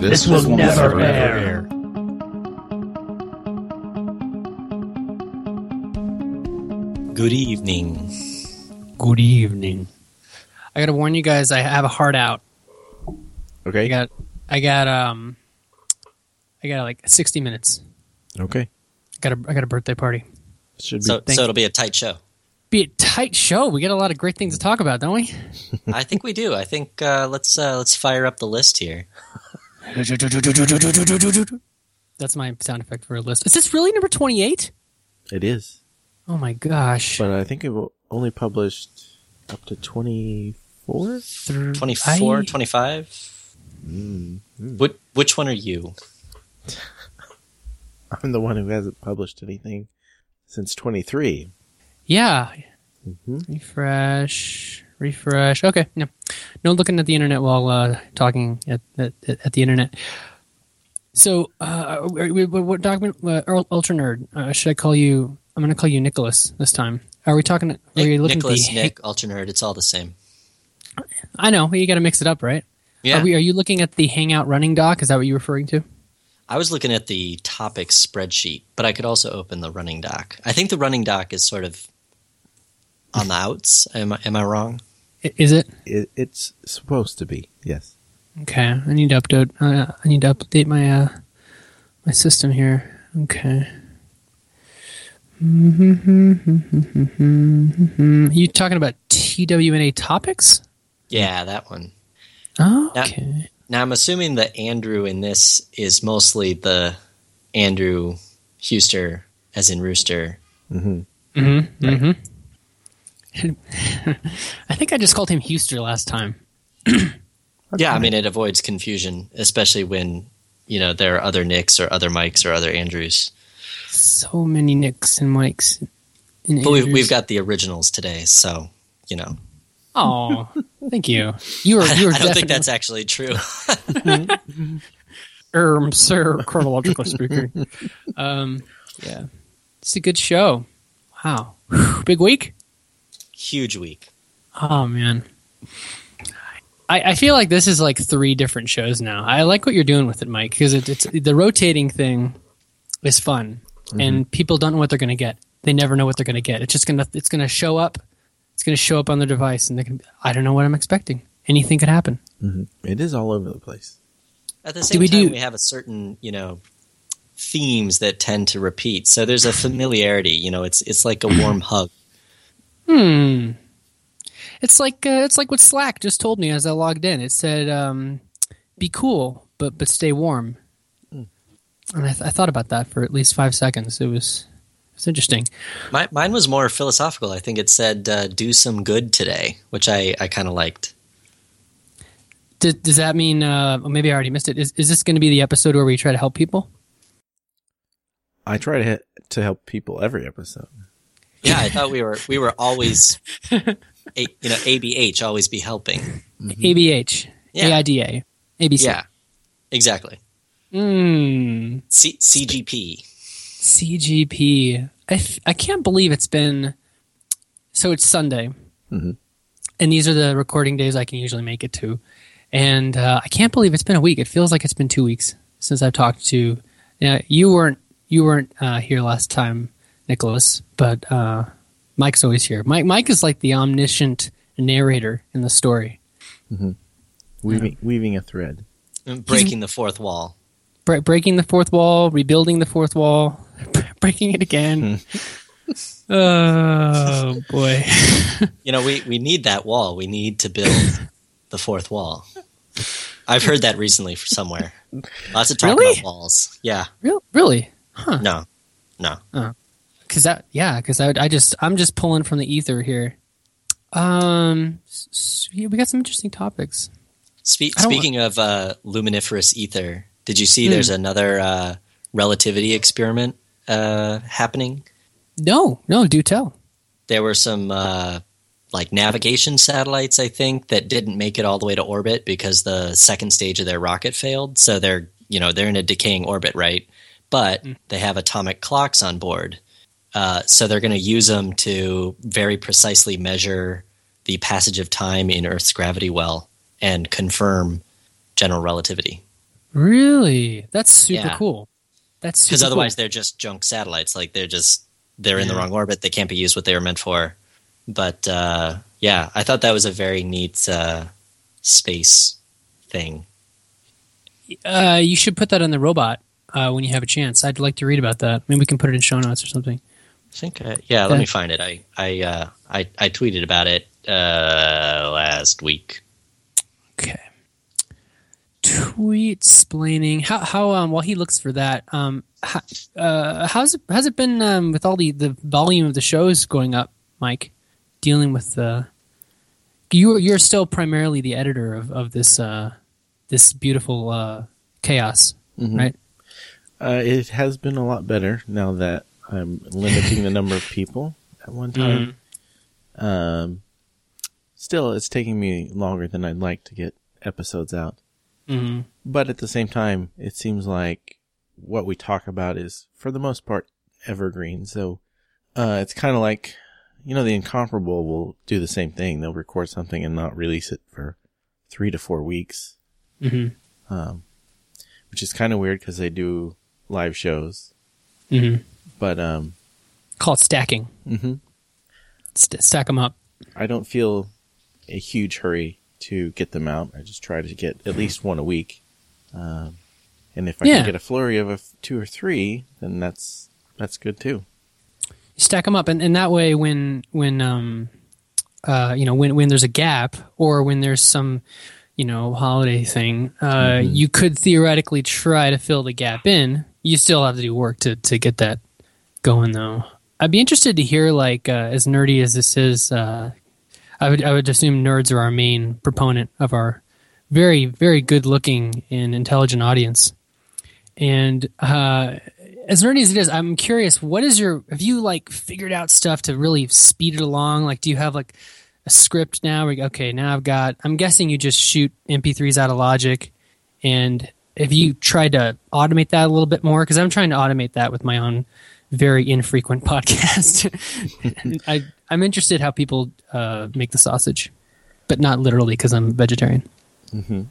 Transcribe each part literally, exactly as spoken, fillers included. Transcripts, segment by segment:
This, this will, will never, never air. air. Good evening. Good evening. I gotta warn you guys, I have a heart out. Okay. I got, I got, um, I got like sixty minutes. Okay. I got a, I got a birthday party. Should be. So, so it'll be a tight show. Be a tight show. We get a lot of great things to talk about, don't we? I think we do. I think uh, let's uh, let's fire up the list here. That's my sound effect for a list. Is this really number twenty-eight? It is. Oh my gosh! But I think it only published up to twenty-four, twenty-four, twenty-five. Which which one are you? I'm the one who hasn't published anything since twenty-three. Yeah. Mm-hmm. Refresh. Refresh. Okay. No, no looking at the internet while uh, talking at, at at the internet. So, uh, what document? Uh, Ultra Nerd. Uh, should I call you? I'm going to call you Nicholas this time. Are we talking? Are Nick, we looking Nicholas, at the, Nick, Ultra Nerd? It's all the same. I know. You got to mix it up, right? Yeah. Are, we, are you looking at the Hangout running doc? Is that what you're referring to? I was looking at the topic spreadsheet, but I could also open the running doc. I think the running doc is sort of on the outs. Am I, am I wrong? Is it? it? It's supposed to be, yes. Okay. I need to update, uh, I need to update my uh, my system here. Okay. Are you talking about T W N A topics? Yeah, that one. Oh, okay. Now, Now, I'm assuming that Andrew in this is mostly the Andrew Huester, as in Rooster. Mm-hmm. Mm-hmm. Right. Mm-hmm. I think I just called him Huester last time. Okay. Yeah, I mean, it avoids confusion, especially when, you know, there are other Nicks or other Mikes or other Andrews. So many Nicks and Mikes. And but we've, we've got the originals today, so, you know. Oh, thank you. You were. You were I don't definitely... think that's actually true. um, sir, chronological speaker. Um, yeah, it's a good show. Wow, big week, huge week. Oh man, I, I feel like this is like three different shows now. I like what you're doing with it, Mike, because it, it's the rotating thing is fun, mm-hmm. and people don't know what they're going to get. They never know what they're going to get. It's just gonna. It's gonna show up. It's going to show up on their device, and they're going to be, I don't know what I'm expecting. Anything could happen. Mm-hmm. It is all over the place. At the same do we time, do- we have a certain, you know, themes that tend to repeat. So there's a familiarity. You know, it's it's like a warm hug. Hmm. It's like uh, it's like what Slack just told me as I logged in. It said, um, "Be cool, but but stay warm." Mm. And I, th- I thought about that for at least five seconds. It was. It's interesting. My, mine was more philosophical. I think it said, uh, do some good today, which I, I kind of liked. Does, does that mean, uh, maybe I already missed it, is, is this going to be the episode where we try to help people? I try to, he- to help people every episode. Yeah, I thought we were we were always, a, you know, A B H, always be helping. Mm-hmm. A B H, yeah. A I D A, A B C. Yeah, exactly. Mm. C- CGP. C G P. I, f- I can't believe it's been – so it's Sunday, mm-hmm. and these are the recording days I can usually make it to. And uh, I can't believe it's been a week. It feels like it's been two weeks since I've talked to – now, you weren't you weren't uh, here last time, Nicholas, but uh, Mike's always here. Mike Mike is like the omniscient narrator in the story. Mm-hmm. Weaving, yeah. weaving a thread. And breaking the fourth wall. Breaking the fourth wall, rebuilding the fourth wall, breaking it again. Oh, boy. You know, we, we need that wall. We need to build the fourth wall. I've heard that recently from somewhere. Lots of talk really? about walls. Yeah. Real, really? Huh. No. No. Uh, cause that, yeah, because I, I just, I'm just pulling from the ether here. Um, so yeah, we got some interesting topics. Spe- speaking want- of uh, luminiferous ether... Did you see there's mm. another uh, relativity experiment uh, happening? No, no, do tell. There were some uh, like navigation satellites, I think, that didn't make it all the way to orbit because the second stage of their rocket failed. So they're, you know, they're in a decaying orbit, right? But mm. they have atomic clocks on board. Uh, so they're going to use them to very precisely measure the passage of time in Earth's gravity well and confirm general relativity. Really? That's super yeah. cool. That's super Because otherwise cool. they're just junk satellites. Like they're just they're yeah. in the wrong orbit. They can't be used what they were meant for. But uh, yeah, I thought that was a very neat uh, space thing. Uh, you should put that on the robot uh, when you have a chance. I'd like to read about that. Maybe we can put it in show notes or something. I think, I, yeah, let yeah. me find it. I I, uh, I I tweeted about it uh, last week. Okay. Tweet explaining how how um while he looks for that um how, uh how's it how's it been um with all the, the volume of the shows going up, Mike, dealing with the you you're still primarily the editor of of this uh this beautiful uh chaos, mm-hmm. right? Uh, it has been a lot better now that I'm limiting the number of people at one time. Mm-hmm. Um, still, it's taking me longer than I'd like to get episodes out. Mm-hmm. But at the same time, it seems like what we talk about is, for the most part, evergreen. So uh, it's kind of like, you know, The Incomparable will do the same thing. They'll record something and not release it for three to four weeks, mm-hmm. um, which is kind of weird because they do live shows. Mm-hmm. But um, call it stacking. Mm-hmm. St- stack them up. I don't feel a huge hurry to get them out. I just try to get at least one a week. Um, and if I yeah. can get a flurry of a f- two or three, then that's that's good too. You stack them up. And, and that way when when um uh you know when, when there's a gap or when there's some, you know, holiday thing, uh mm-hmm. you could theoretically try to fill the gap in. You still have to do work to, to get that going though. I'd be interested to hear, like, uh, as nerdy as this is, uh I would I would assume nerds are our main proponent of our very, very good-looking and intelligent audience. And uh, as nerdy as it is, I'm curious, what is your – have you, like, figured out stuff to really speed it along? Like, do you have, like, a script now? Where, okay, now I've got – I'm guessing you just shoot M P threes out of Logic. And have you tried to automate that a little bit more? Because I'm trying to automate that with my own very infrequent podcast. I – I'm interested how people uh, make the sausage, but not literally because I'm vegetarian. Mm-hmm.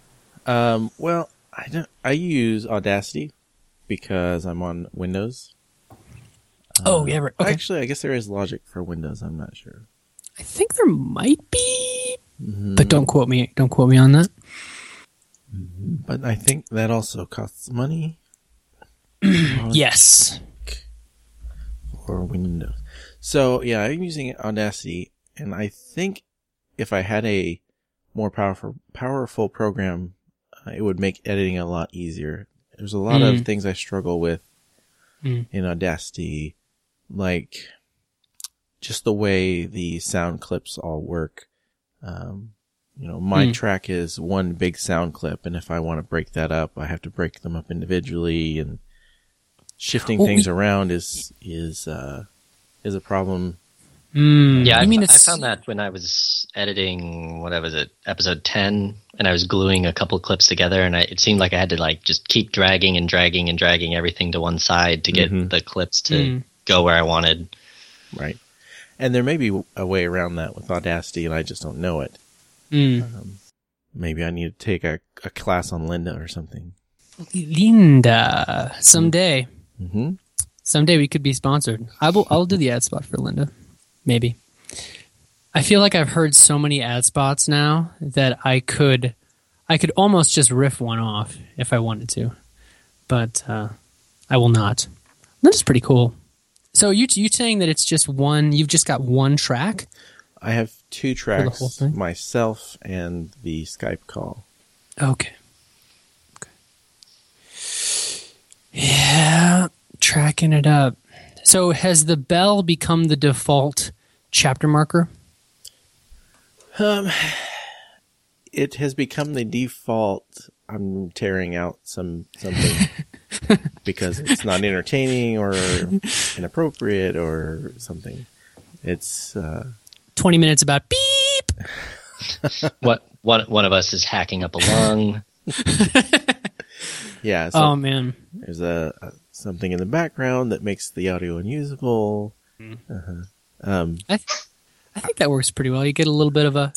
Um, well, I don't. I use Audacity because I'm on Windows. Oh, uh, yeah, right. Okay. Actually, I guess there is Logic for Windows. I'm not sure. I think there might be, mm-hmm. but don't quote me. Don't quote me on that. Mm-hmm. But I think that also costs money. Yes. Or Windows. So, yeah, I'm using Audacity, and I think if I had a more powerful powerful program, uh, it would make editing a lot easier. There's a lot mm. of things I struggle with mm. in Audacity, like just the way the sound clips all work. Um, you know, my mm. track is one big sound clip, and if I want to break that up, I have to break them up individually, and shifting well, things we- around is... is uh, is a problem. Mm, yeah, I, I mean, it's... I found that when I was editing, what was it, episode ten, and I was gluing a couple clips together, and I, it seemed like I had to like just keep dragging and dragging and dragging everything to one side to get mm-hmm. the clips to mm. go where I wanted. Right. And there may be a way around that with Audacity, and I just don't know it. Mm. Um, maybe I need to take a, a class on Lynda or something. Lynda, someday. Mm-hmm. Someday we could be sponsored. I will, I'll do the ad spot for Lynda. Maybe. I feel like I've heard so many ad spots now that I could I could almost just riff one off if I wanted to. But uh, I will not. That's pretty cool. So you you saying that it's just one, you've just got one track? I have two tracks, myself and the Skype call. Okay. Okay. Yeah. Tracking it up. So has the bell become the default chapter marker? Um, it has become the default. I'm tearing out some something because it's not entertaining or inappropriate or something. It's uh, twenty minutes about beep. What one one of us is hacking up a lung. Yeah. So oh man. There's a. a something in the background that makes the audio unusable. Uh-huh. Um, I, th- I think that works pretty well. You get a little bit of a...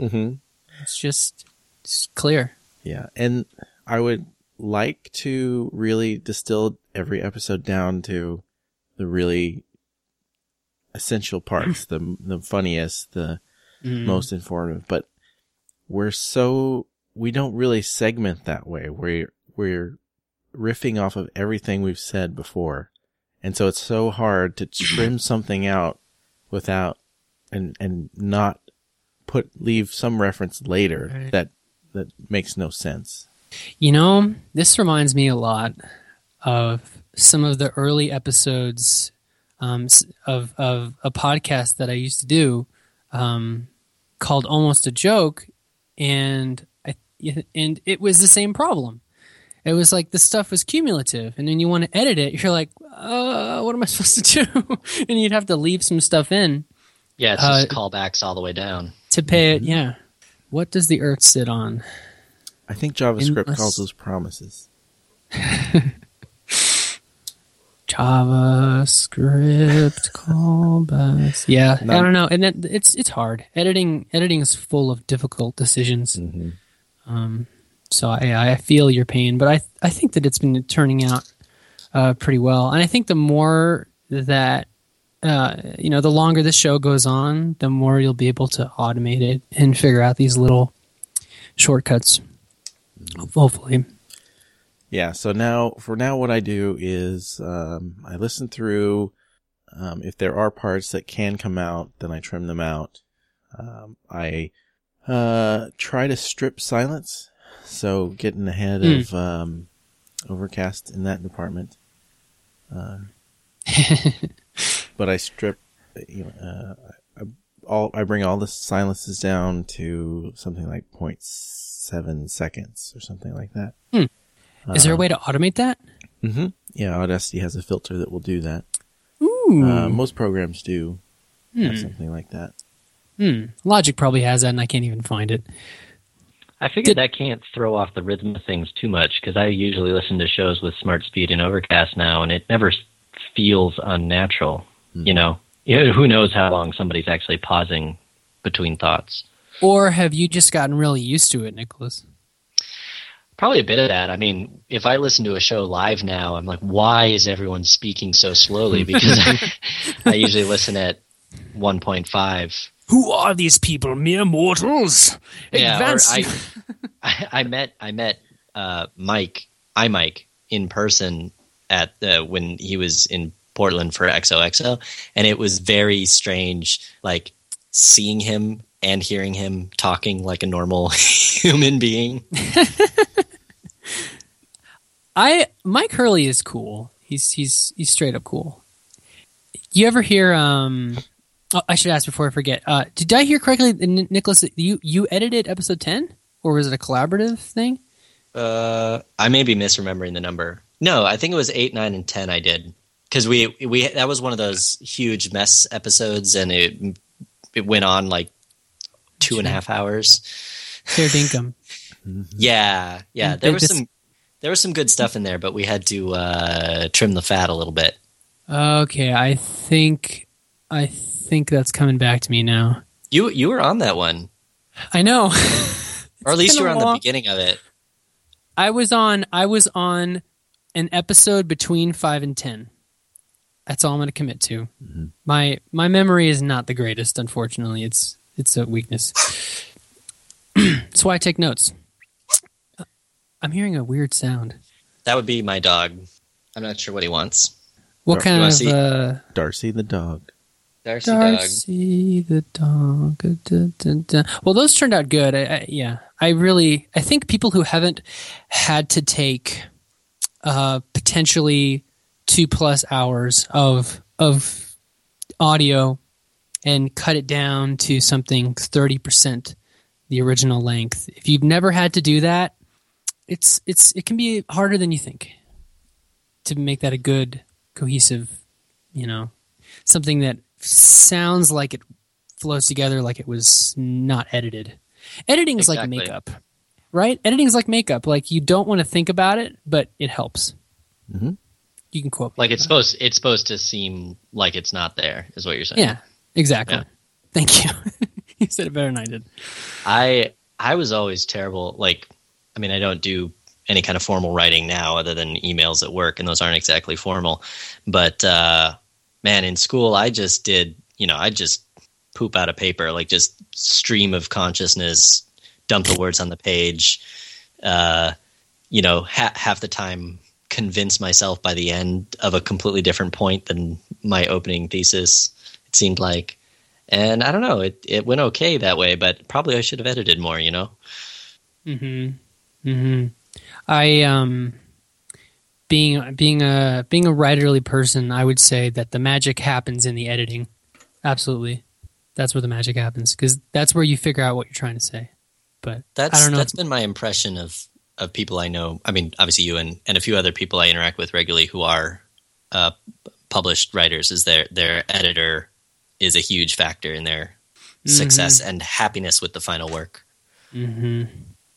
Mm-hmm. It's just, just clear. Yeah, and I would like to really distill every episode down to the really essential parts, the the funniest, the mm. most informative. But we're so we don't really segment that way. We're we're riffing off of everything we've said before, and so it's so hard to trim something out without and and not put leave some reference later right. that that makes no sense. You know, this reminds me a lot of some of the early episodes um, of of a podcast that I used to do um, called Almost a Joke, and I and it was the same problem. It was like the stuff was cumulative, and then you want to edit it, you're like, uh, what am I supposed to do? And you'd have to leave some stuff in. Yeah, it's just uh, callbacks all the way down. To pay it, yeah. What does the Earth sit on? I think JavaScript Unless... calls those promises. JavaScript callbacks. Yeah, Not... I don't know. And then it's it's hard. Editing editing is full of difficult decisions. Mm-hmm. Um, so I I feel your pain, but I I think that it's been turning out uh, pretty well. And I think the more that Uh, you know, the longer the show goes on, the more you'll be able to automate it and figure out these little shortcuts, hopefully. Yeah, so now, for now, what I do is um, I listen through. Um, if there are parts that can come out, then I trim them out. Um, I uh, try to strip silence, so getting ahead mm. of um, Overcast in that department. Uh, But I strip, you know, uh, I, all I bring all the silences down to something like zero point seven seconds or something like that. Hmm. Is um, there a way to automate that? Mm-hmm. Yeah, Audacity has a filter that will do that. Ooh. Uh, most programs do hmm. have something like that. Hmm. Logic probably has that, and I can't even find it. I figured Did- I can't throw off the rhythm of things too much, because I usually listen to shows with Smart Speed and Overcast now, and it never feels unnatural. You know, who knows how long somebody's actually pausing between thoughts? Or have you just gotten really used to it, Nicholas? Probably a bit of that. I mean, if I listen to a show live now, I'm like, why is everyone speaking so slowly? Because I, I usually listen at one point five. Who are these people? Mere mortals? Yeah, Advanced. Or I, I met I met uh, Mike, I Mike, in person at uh, when he was in Portland for X O X O, and it was very strange, like seeing him and hearing him talking like a normal human being. I Mike Hurley is cool. He's he's he's straight up cool. You ever hear? Um, oh, I should ask before I forget. Uh, did I hear correctly, Nicholas? You you edited episode ten, or was it a collaborative thing? Uh, I may be misremembering the number. No, I think it was eight, nine, and ten. I did. Because we, we that was one of those huge mess episodes, and it it went on like two and a half hours. Fair dinkum. yeah, yeah. There was some there was some good stuff in there, but we had to uh, trim the fat a little bit. Okay, I think I think that's coming back to me now. You you were on that one. I know. Or at least you were on long... the beginning of it. I was on. I was on an episode between five and ten. That's all I'm going to commit to. Mm-hmm. My my memory is not the greatest, unfortunately. It's it's a weakness. That's why I take notes. I'm hearing a weird sound. That would be my dog. I'm not sure what he wants. What Dar- kind of... Uh, Darcy the dog. Darcy, Darcy dog. the dog. Da, da, da. Well, those turned out good. I, I, yeah. I really... I think people who haven't had to take uh, potentially... two plus hours of of audio and cut it down to something thirty percent the original length. If you've never had to do that, it's it's it can be harder than you think to make that a good, cohesive, you know, something that sounds like it flows together like it was not edited. Editing is exactly. like makeup, right? Editing is like makeup. Like you don't want to think about it, but it helps. Mm-hmm. You can quote me. Like it's supposed, it's supposed to seem like it's not there, is what you're saying. Yeah, exactly. Yeah. Thank you. You said it better than I did. I I was always terrible. Like, I mean, I don't do any kind of formal writing now other than emails at work, and those aren't exactly formal. But uh, man, in school, I just did, you know, I just poop out of paper, like just stream of consciousness, dump the words on the page, uh, you know, ha- half the time convince myself by the end of a completely different point than my opening thesis, it seemed like. And I don't know, it, it went okay that way, but probably I should have edited more, you know? Mm-hmm. Mm-hmm. I, um, being, being a, being a writerly person, I would say that the magic happens in the editing. Absolutely. That's where the magic happens, because that's where you figure out what you're trying to say. But that's, I don't know. That's been my impression of, of people I know. I mean, obviously you and, and a few other people I interact with regularly who are uh, published writers, is their, their editor is a huge factor in their mm-hmm. success and happiness with the final work. Mm-hmm.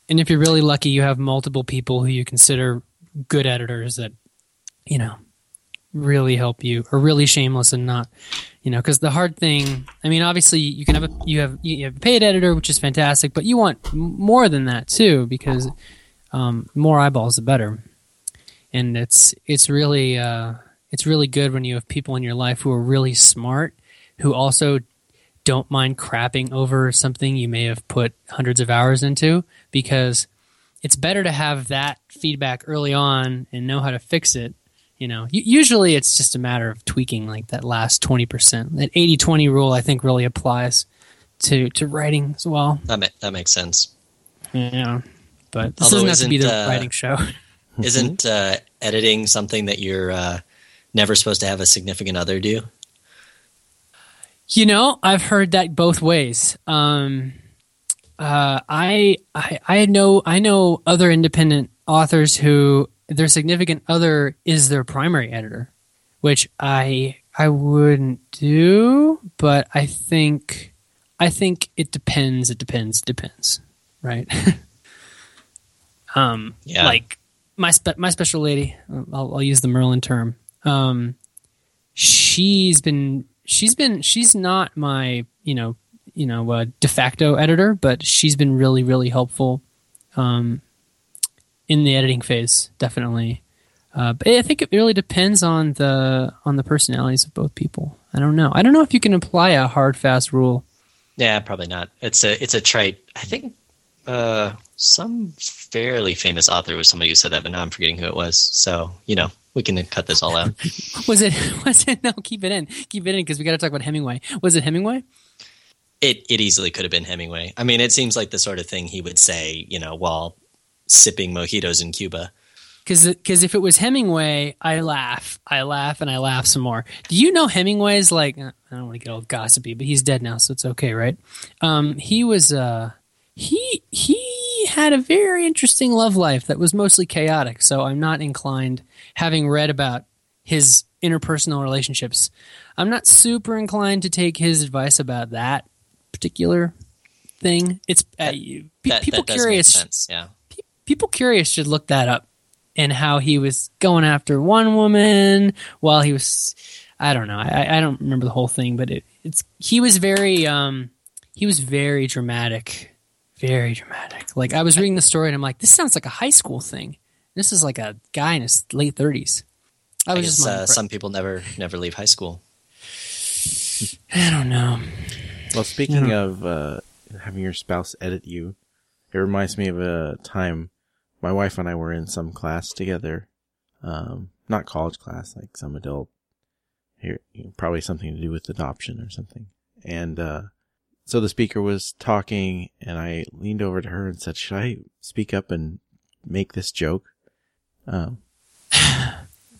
And if you're really lucky, you have multiple people who you consider good editors that, you know, really help you, or really shameless and not, you know, because the hard thing, I mean, obviously you can have a, you have, you have a paid editor, which is fantastic, but you want more than that too, because um, more eyeballs, the better. And it's, it's really, uh, it's really good when you have people in your life who are really smart, who also don't mind crapping over something you may have put hundreds of hours into, because it's better to have that feedback early on and know how to fix it. You know, usually it's just a matter of tweaking, like that last twenty percent. That eighty twenty rule, I think, really applies to, to writing as well. That ma- that makes sense. Yeah, but this Although doesn't have to be the uh, writing show. Isn't uh, editing something that you're uh, never supposed to have a significant other do? You know, I've heard that both ways. Um, uh, I, I I know I know other independent authors who their significant other is their primary editor, which I I wouldn't do. But I think I think it depends. It depends. It depends. Right. um. Yeah. Like my spe- my special lady. I'll, I'll use the Merlin term. Um. She's been. She's been, she's not my, you know, you know, uh, de facto editor, but she's been really, really helpful um, in the editing phase, definitely. Uh, but I think it really depends on the on the personalities of both people. I don't know. I don't know if you can apply a hard, fast rule. Yeah, probably not. It's a it's a trait. I think uh, some fairly famous author was somebody who said that, but now I'm forgetting who it was. So, you know. We can cut this all out. was it? Was it? No, keep it in. Keep it in because we got to talk about Hemingway. Was it Hemingway? It it easily could have been Hemingway. I mean, it seems like the sort of thing he would say, you know, while sipping mojitos in Cuba. Because if it was Hemingway, I laugh. I laugh and I laugh some more. Do you know Hemingway's like, I don't want to get all gossipy, but he's dead now, so it's okay, right? Um, he was, uh, he, he had a very interesting love life that was mostly chaotic, so I'm not inclined... Having read about his interpersonal relationships, I'm not super inclined to take his advice about that particular thing. It's uh, that, pe- that, people that curious. Does make sense, yeah. pe- people curious should look that up, and how he was going after one woman while he was. I don't know. I, I don't remember the whole thing, but it, it's he was very um, he was very dramatic, very dramatic. Like I was reading the story, and I'm like, this sounds like a high school thing. This is like a guy in his late thirties. I was I guess, just uh, some people never never leave high school. I don't know. Well, speaking of uh, having your spouse edit you, it reminds me of a time my wife and I were in some class together. Um, not college class, like some adult. Here, probably something to do with adoption or something. And uh, so the speaker was talking, and I leaned over to her and said, "Should I speak up and make this joke?" Um,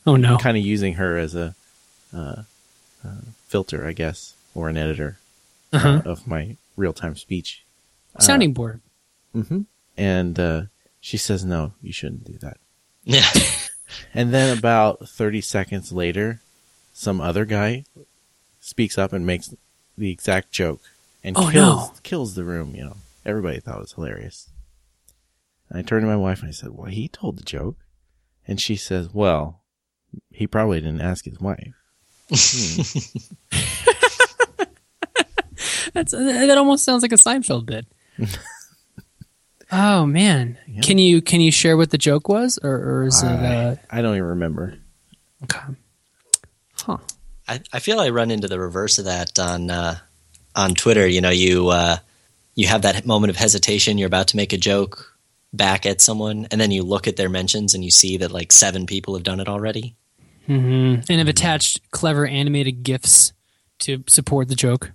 oh no! Kind of using her as a uh, uh, filter, I guess, or an editor uh-huh. uh, of my real-time speech. Sounding uh, board. Mm-hmm. And uh, she says, "No, you shouldn't do that." Yeah. And then about thirty seconds later, some other guy speaks up and makes the exact joke and oh, kills no. kills the room. You know, everybody thought it was hilarious. And I turned to my wife and I said, "Well, he told the joke." And she says, "Well, he probably didn't ask his wife." Hmm. That's, that almost sounds like a Seinfeld bit. Oh man, yeah. can you can you share what the joke was, or, or is I, it? Uh... I don't even remember. Okay. Huh. I, I feel I run into the reverse of that on uh, on Twitter. You know, you uh, you have that moment of hesitation. You're about to make a joke back at someone, and then you look at their mentions and you see that like seven people have done it already. Mm-hmm. And have attached clever animated GIFs to support the joke.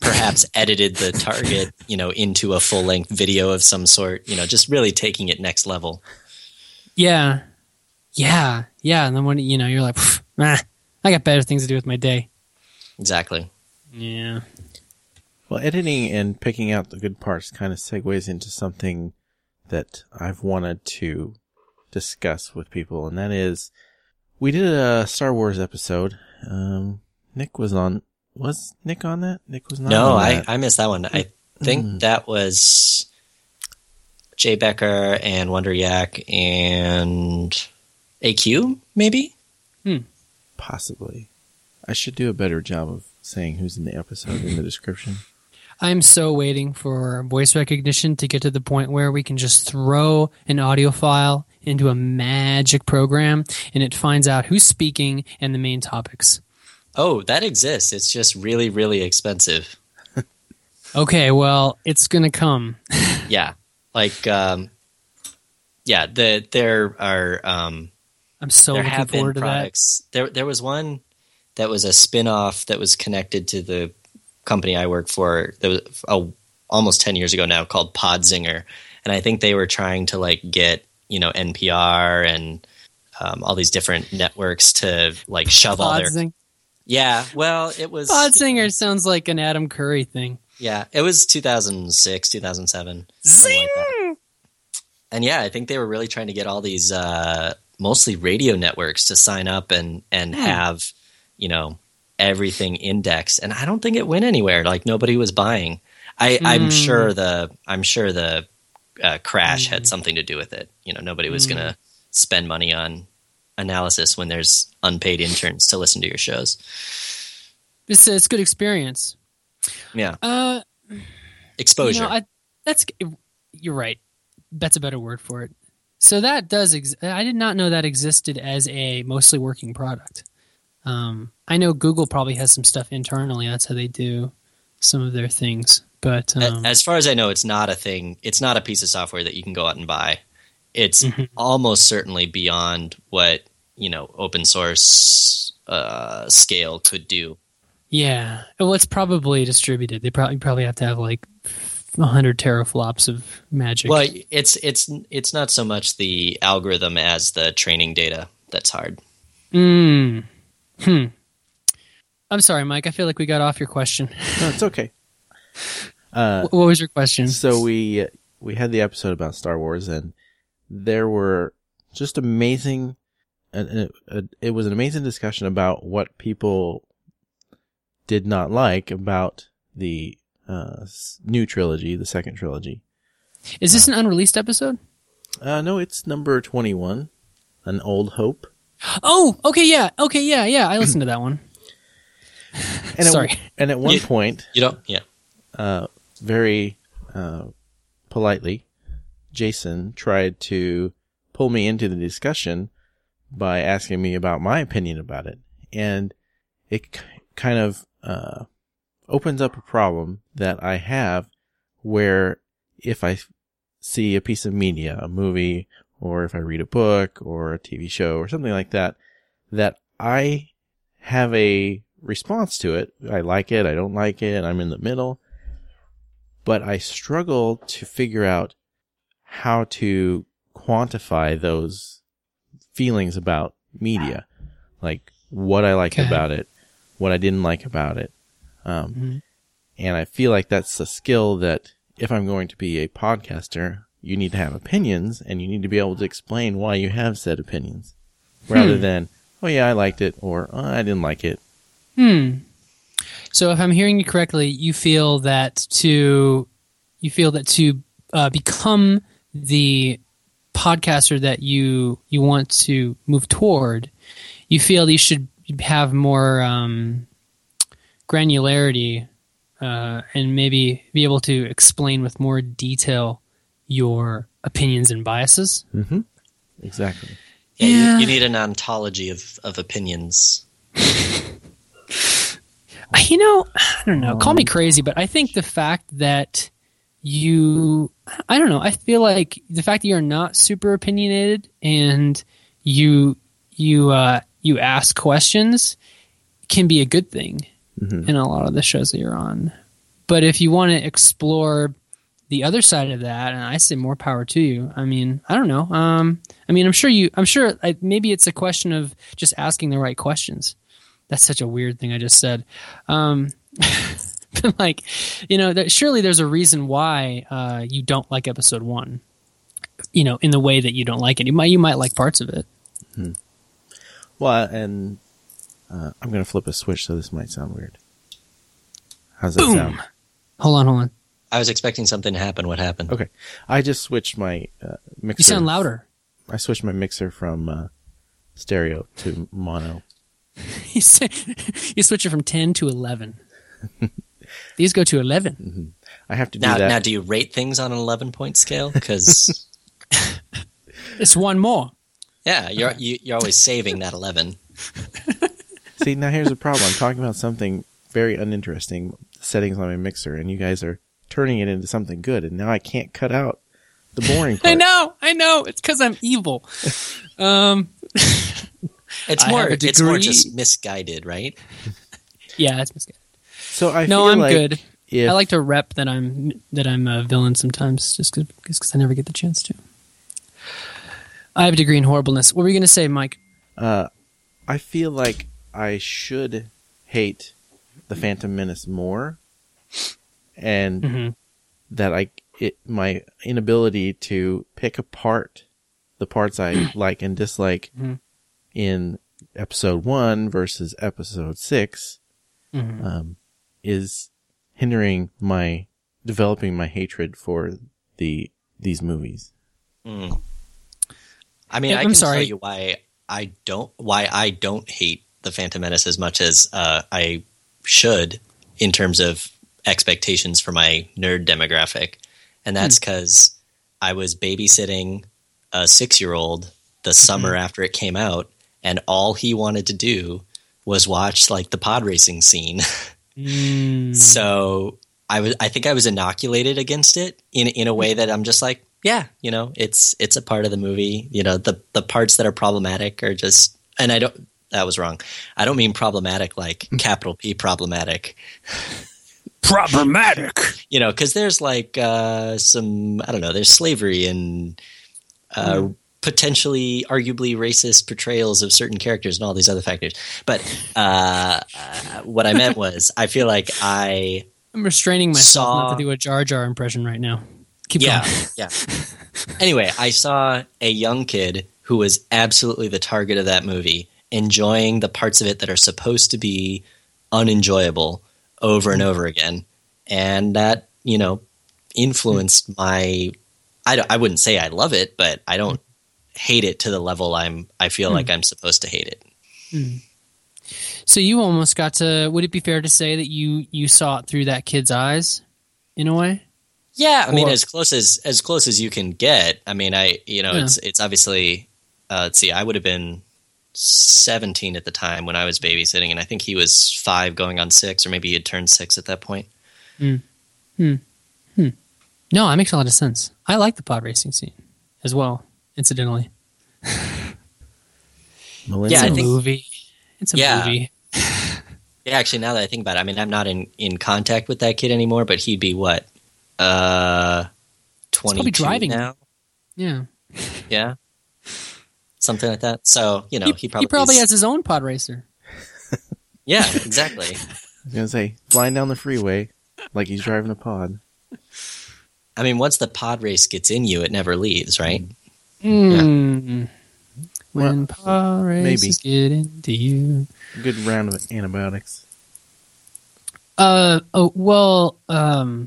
Perhaps edited the target, you know, into a full-length video of some sort. You know, just really taking it next level. Yeah, yeah, yeah. And then when you know, you're like, ah, I got better things to do with my day. Exactly. Yeah. Well, editing and picking out the good parts kind of segues into something that I've wanted to discuss with people, and that is, we did a Star Wars episode. Um, Nick was on. Was Nick on that? Nick was not. No, on that. I I missed that one. I think mm. that was Jay Becker and Wonder Yak and A Q, maybe? Hmm. Possibly. I should do a better job of saying who's in the episode in the description. I'm so waiting for voice recognition to get to the point where we can just throw an audio file into a magic program and it finds out who's speaking and the main topics. Oh, that exists. It's just really, really expensive. Okay, well, it's going to come. Yeah. Like, um, yeah, the, there are... Um, I'm so there looking have forward been to products. That. There, there was one that was a spin-off that was connected to the company I work for that was uh, almost ten years ago now called Podzinger. And I think they were trying to, like, get, you know, N P R and um, all these different networks to, like, shove Podzing. all their... Yeah, well, it was... Podzinger sounds like an Adam Curry thing. Yeah, it was two thousand six, two thousand seven. Zing! Like and yeah, I think they were really trying to get all these uh, mostly radio networks to sign up and, and yeah. have, you know, everything indexed. And I don't think it went anywhere. Like, nobody was buying. I, mm. I'm sure the I'm sure the uh, crash mm. had something to do with it. You know, nobody was mm. going to spend money on... analysis when there's unpaid interns to listen to your shows. It's it's good experience. Yeah. Uh, Exposure. You know, I, that's you're right. That's a better word for it. So that does. Ex- I did not know that existed as a mostly working product. Um, I know Google probably has some stuff internally. That's how they do some of their things. But um, as far as I know, it's not a thing. It's not a piece of software that you can go out and buy. It's mm-hmm. almost certainly beyond what, you know, open source uh, scale could do. Yeah. Well, it's probably distributed. They probably probably have to have like one hundred teraflops of magic. Well, it's it's it's not so much the algorithm as the training data that's hard. Mm. Hmm. I'm sorry, Mike. I feel like we got off your question. No, it's okay. Uh, what was your question? So we we had the episode about Star Wars and... There were just amazing, uh, uh, it was an amazing discussion about what people did not like about the uh, new trilogy, the second trilogy. Is this uh, an unreleased episode? Uh, no, it's number twenty-one, An Old Hope. Oh, okay, yeah, okay, yeah, yeah, I listened to that one. And Sorry. At, and at one you, point, you don't, yeah. uh, very uh, politely, Jason tried to pull me into the discussion by asking me about my opinion about it. And it k- kind of uh, opens up a problem that I have where if I see a piece of media, a movie, or if I read a book or a T V show or something like that, that I have a response to it. I like it, I don't like it, I'm in the middle. But I struggle to figure out how to quantify those feelings about media, like what I liked okay. about it, what I didn't like about it. Um, mm-hmm. And I feel like that's a skill that if I'm going to be a podcaster, you need to have opinions and you need to be able to explain why you have said opinions rather hmm. than, oh yeah, I liked it or oh, I didn't like it. Hmm. So if I'm hearing you correctly, you feel that to, you feel that to uh, become the podcaster that you you want to move toward, you feel you should have more um, granularity uh, and maybe be able to explain with more detail your opinions and biases. Mm-hmm. Exactly. Yeah, yeah. You, you need an ontology of, of opinions. You know, I don't know. Um, Call me crazy, but I think the fact that you, I don't know, I feel like the fact that you're not super opinionated and you you uh, you ask questions can be a good thing mm-hmm. in a lot of the shows that you're on. But if you want to explore the other side of that, and I say more power to you. I mean, I don't know. Um, I mean, I'm sure you. I'm sure I, maybe it's a question of just asking the right questions. That's such a weird thing I just said. Um, but like, you know, that, surely there's a reason why uh, you don't like episode one. You know, in the way that you don't like it, you might you might like parts of it. Mm-hmm. Well, and uh, I'm gonna flip a switch, so this might sound weird. How's that Boom. sound? Hold on, hold on. I was expecting something to happen. What happened? Okay. I just switched my uh, mixer. You sound louder. I switched my mixer from uh, stereo to mono. you, say, you switch it from ten to eleven. These go to eleven. Mm-hmm. I have to do now, that. Now, do you rate things on an eleven-point scale? Because it's one more. Yeah, you're, you, you're always saving that eleven. See, now here's the problem. I'm talking about something very uninteresting, settings on my mixer, and you guys are turning it into something good, and now I can't cut out the boring part. I know, I know. It's because I'm evil. Um, it's more, it's more just misguided, right? Yeah, it's misguided. So I no, feel I'm like good. If... I like to rep that I'm that I'm a villain sometimes, just because I never get the chance to. I have a degree in horribleness. What were you going to say, Mike? Uh, I feel like I should hate the Phantom Menace more. And mm-hmm. that I, it, my inability to pick apart the parts I like and dislike mm-hmm. in episode one versus episode six mm-hmm. um, is hindering my developing my hatred for the these movies. Mm. I mean, yeah, I can I'm sorry. tell you why I don't why I don't hate the Phantom Menace as much as uh, I should in terms of expectations for my nerd demographic, and that's because hmm. I was babysitting a six-year-old the summer mm-hmm. after it came out, and all he wanted to do was watch like the pod racing scene. mm. So I was, I think I was inoculated against it in in a way that I'm just like, yeah, you know, it's it's a part of the movie. You know, the the parts that are problematic are just, and I don't. That was wrong. I don't mean problematic like capital P problematic. Problematic, you know, because there's like uh, some, I don't know, there's slavery and uh, mm. potentially, arguably racist portrayals of certain characters and all these other factors. But uh, uh, what I meant was, I feel like I I'm restraining myself saw, not to do a Jar Jar impression right now. Keep yeah, going. yeah. Anyway, I saw a young kid who was absolutely the target of that movie, enjoying the parts of it that are supposed to be unenjoyable over and over again, and that, you know, influenced my I, don't, I wouldn't say I love it, but I don't mm. hate it to the level I'm I feel mm. like I'm supposed to hate it. Mm. So you almost got to, would it be fair to say that you you saw it through that kid's eyes in a way? Yeah, I or, mean as close as as close as you can get. I mean, I you know, yeah. it's it's obviously uh, let's see, I would have been seventeen at the time when I was babysitting, and I think he was five going on six, or maybe he had turned six at that point. Mm. Hmm. Hmm. No, that makes a lot of sense. I like the pod racing scene as well, incidentally. Well, it's yeah, a I think, movie. It's a yeah. movie. Yeah, actually, now that I think about it, I mean, I'm not in, in contact with that kid anymore, but he'd be what? Uh, twenty-two driving now? Yeah. Yeah. Something like that. So, you know, he, he probably, he probably has his own pod racer. Yeah, exactly. I was going to say, flying down the freeway like he's driving a pod. I mean, once the pod race gets in you, it never leaves, right? Mm. Yeah. When well, pod races maybe. get into you. Good round of antibiotics. Uh, oh, well, um,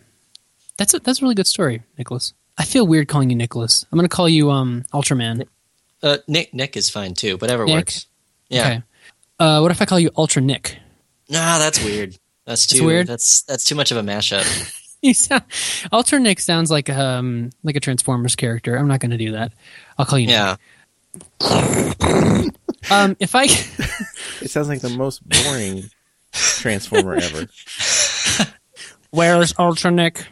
that's a, that's a really good story, Nicholas. I feel weird calling you Nicholas. I'm going to call you um, Ultraman. Uh, Nick Nick is fine too. Whatever Nick? works. Yeah. Okay. Uh, what if I call you Ultra Nick? Nah, that's weird. That's too it's weird. That's that's too much of a mashup. You sound, Alternic sounds like um like a Transformers character. I'm not going to do that. I'll call you. Yeah. um, if I. It sounds like the most boring Transformer ever. Where's Alternic?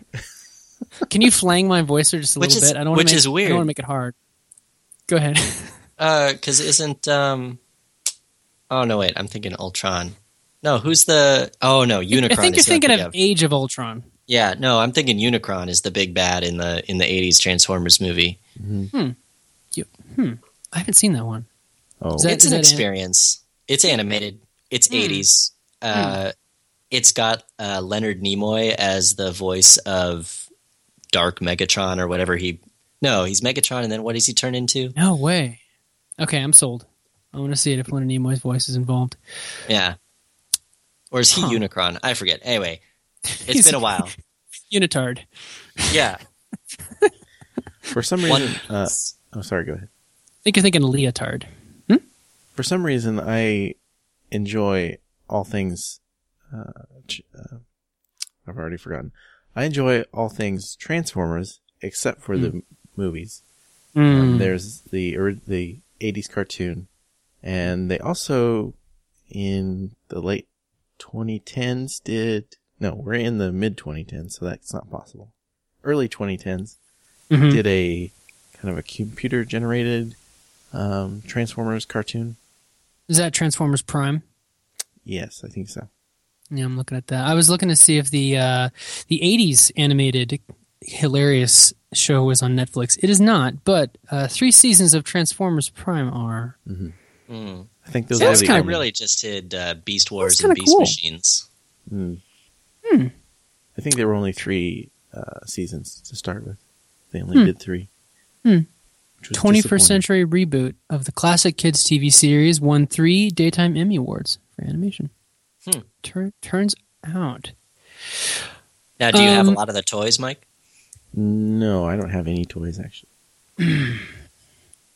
Can you flang my voice or just a which little is, bit? I don't. Which make, is weird. I don't want to make it hard. Go ahead. Because uh, isn't um. Oh no! Wait, I'm thinking Ultron. No, who's the? Oh no, Unicron. I think you're thinking of Age of Ultron. Yeah, no, I'm thinking Unicron is the big bad in the in the eighties Transformers movie. Mm-hmm. Hmm. You, hmm. I haven't seen that one. Oh, that, it's an experience. Anim- it's animated. It's mm. eighties. Uh, mm. It's got uh, Leonard Nimoy as the voice of Dark Megatron or whatever he. No, he's Megatron, and then what does he turn into? No way. Okay, I'm sold. I want to see it if Leonard Nimoy's voice is involved. Yeah. Or is he huh. Unicron? I forget. Anyway, it's been a while. Unitard. Yeah. For some reason... Uh, oh, sorry, go ahead. I think you're thinking leotard. Hmm? For some reason, I enjoy all things... Uh, uh, I've already forgotten. I enjoy all things Transformers, except for mm. the m- movies. Mm. Um, there's the or the eighties cartoon, and they also, in the late... twenty tens did no we're in the mid twenty tens, so that's not possible. Early twenty tens mm-hmm. did a kind of a computer generated um Transformers cartoon. Is that Transformers Prime? Yes, I think so. Yeah, I'm looking at that. I was looking to see if the uh the eighties animated hilarious show was on Netflix. It is not, but uh three seasons of Transformers Prime are. Mm-hmm. Mm. I think those are the really just did uh, Beast Wars and Beast cool. Machines. Mm. Hmm. I think there were only three uh, seasons to start with. They only hmm. did three. Hmm. twenty-first century reboot of the classic kids T V series won three Daytime Emmy Awards for animation. Hmm. Tur- turns out. Now, do you um, have a lot of the toys, Mike? No, I don't have any toys, actually.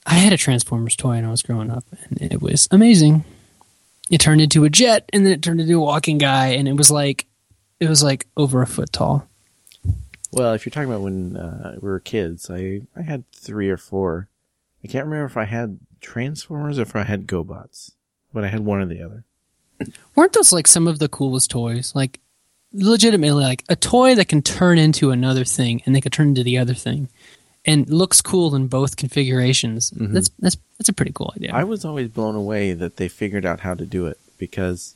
I had a Transformers toy when I was growing up, and it was amazing. It turned into a jet, and then it turned into a walking guy, and it was like it was like over a foot tall. Well, if you're talking about when uh, we were kids, I, I had three or four. I can't remember if I had Transformers or if I had GoBots, but I had one or the other. Weren't those like some of the coolest toys? Like legitimately, like a toy that can turn into another thing, and they could turn into the other thing. And looks cool in both configurations. Mm-hmm. That's that's that's a pretty cool idea. I was always blown away that they figured out how to do it, because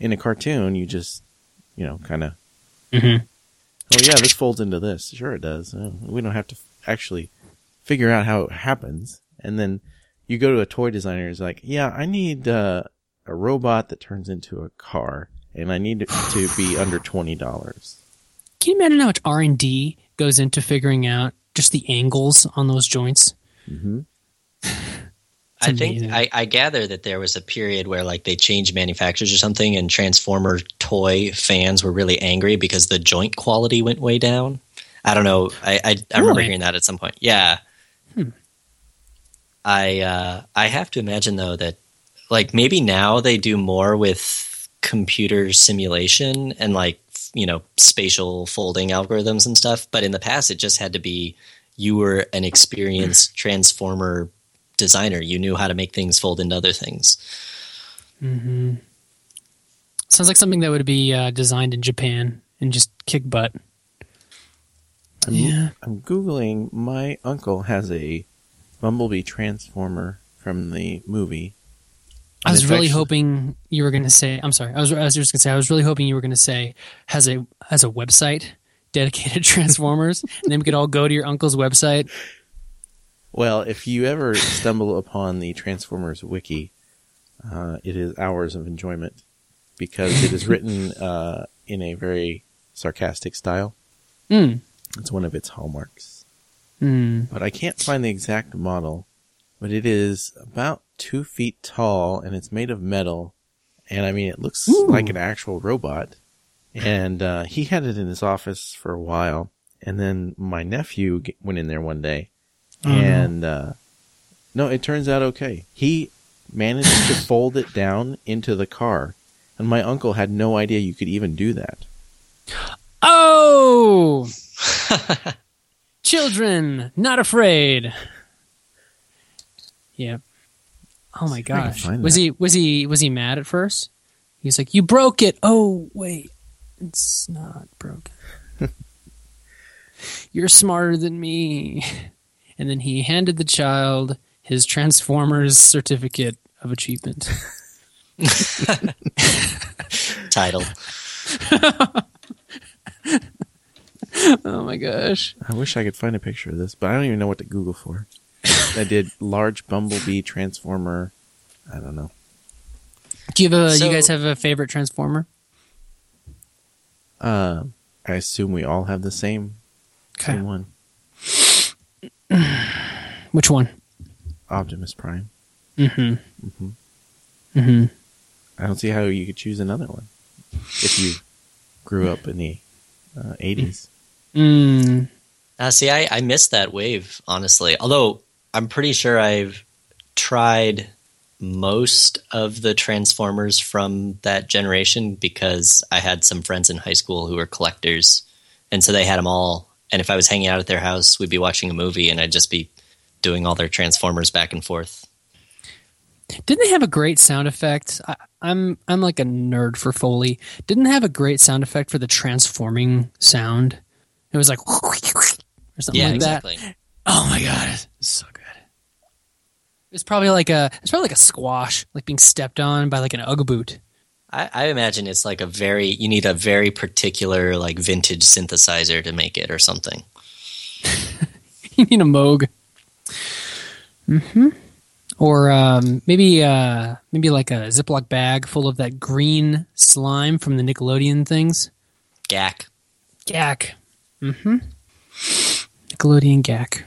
in a cartoon you just, you know, kind of, mm-hmm. oh yeah, this folds into this. Sure it does. Oh, we don't have to f- actually figure out how it happens. And then you go to a toy designer who's like, yeah, I need uh, a robot that turns into a car, and I need it to be under twenty dollars. Can you imagine how much R and D goes into figuring out just the angles on those joints? Mm-hmm. I think I, I gather that there was a period where like they changed manufacturers or something, and Transformer toy fans were really angry because the joint quality went way down. I don't know. I I, I remember hearing that at some point. Yeah. Hmm. I uh, I have to imagine though that like maybe now they do more with computer simulation and like, you know, spatial folding algorithms and stuff. But in the past, it just had to be you were an experienced Transformer designer. You knew how to make things fold into other things. Mm-hmm. Sounds like something that would be uh, designed in Japan and just kick butt. I'm, yeah. I'm Googling. My uncle has a Bumblebee Transformer from the movie. I was really hoping you were going to say. I'm sorry. I was. I was just going to say. I was really hoping you were going to say has a has a website dedicated to Transformers, and then we could all go to your uncle's website. Well, if you ever stumble upon the Transformers wiki, uh, it is hours of enjoyment, because it is written uh, in a very sarcastic style. Mm. It's one of its hallmarks. Mm. But I can't find the exact model. But it is about two feet tall, and it's made of metal. And, I mean, it looks Ooh. like an actual robot. And uh, he had it in his office for a while. And then my nephew went in there one day. Oh, and, no. Uh, no, it turns out okay. He managed to fold it down into the car. and my uncle had no idea you could even do that. Oh! Children, not afraid. Yeah. Oh my gosh. Was he was he was he mad at first? He's like, "You broke it." Oh wait, it's not broken. You're smarter than me. And then he handed the child his Transformers certificate of achievement. Title. Oh my gosh. I wish I could find a picture of this, but I don't even know what to Google for. I did large bumblebee transformer. I don't know. Do you have a? So, you guys have a favorite transformer? Uh, I assume we all have the same, okay. same one. Which one? Optimus Prime. Mm-hmm. Mm-hmm. Mm-hmm. I don't see how you could choose another one if you grew up in the uh, eighties. Mm. Uh, see, I, I missed that wave, honestly. Although I'm pretty sure I've tried most of the Transformers from that generation because I had some friends in high school who were collectors, and so they had them all. And if I was hanging out at their house, we'd be watching a movie, and I'd just be doing all their Transformers back and forth. Didn't they have a great sound effect? I, I'm I'm like a nerd for Foley. Didn't they have a great sound effect for the transforming sound? It was like or something yeah, like exactly. that. Oh my god, it's so good. It's probably like a it's probably like a squash, like being stepped on by like an Ugg boot. I, I imagine it's like a very you need a very particular like vintage synthesizer to make it or something. You need a Moog. Mm-hmm. Or um, maybe uh, maybe like a Ziploc bag full of that green slime from the Nickelodeon things. Gak. Gak. Mm-hmm. Nickelodeon Gak.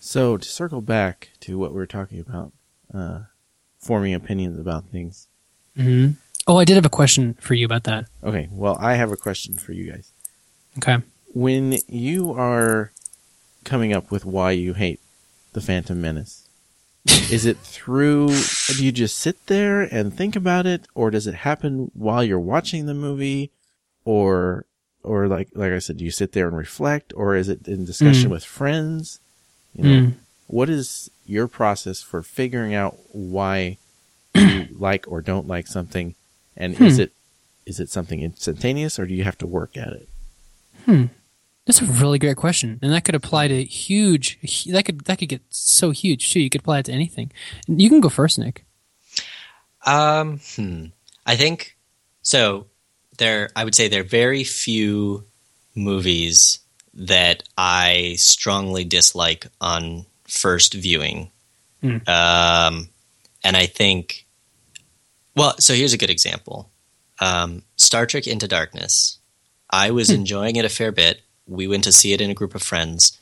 So to circle back to what we were talking about, uh, forming opinions about things. Mm-hmm. Oh, I did have a question for you about that. Okay. Well, I have a question for you guys. Okay. When you are coming up with why you hate The Phantom Menace, is it through, do you just sit there and think about it, or does it happen while you're watching the movie, or... Or like, like I said, do you sit there and reflect, or is it in discussion mm. with friends? You know, mm. what is your process for figuring out why you like or don't like something, and hmm. is it is it something instantaneous, or do you have to work at it? Hmm, that's a really great question, and that could apply to huge. That could that could get so huge too. You could apply it to anything. You can go first, Nick. Um, hmm. I think so. There, I would say there are very few movies that I strongly dislike on first viewing. Mm. Um, and I think, well, so here's a good example. Um, Star Trek Into Darkness. I was mm. enjoying it a fair bit. We went to see it in a group of friends.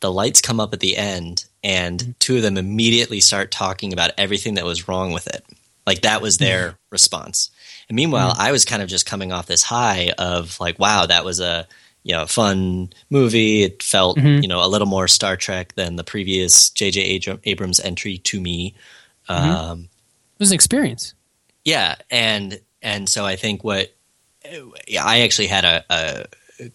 The lights come up at the end, and mm. two of them immediately start talking about everything that was wrong with it. Like, that was their mm. response. And meanwhile, mm. I was kind of just coming off this high of like, wow, that was a you know fun movie. It felt mm-hmm. you know a little more Star Trek than the previous J J Abrams entry to me. Mm-hmm. Um, it was an experience. Yeah, and and so I think what I actually had a, a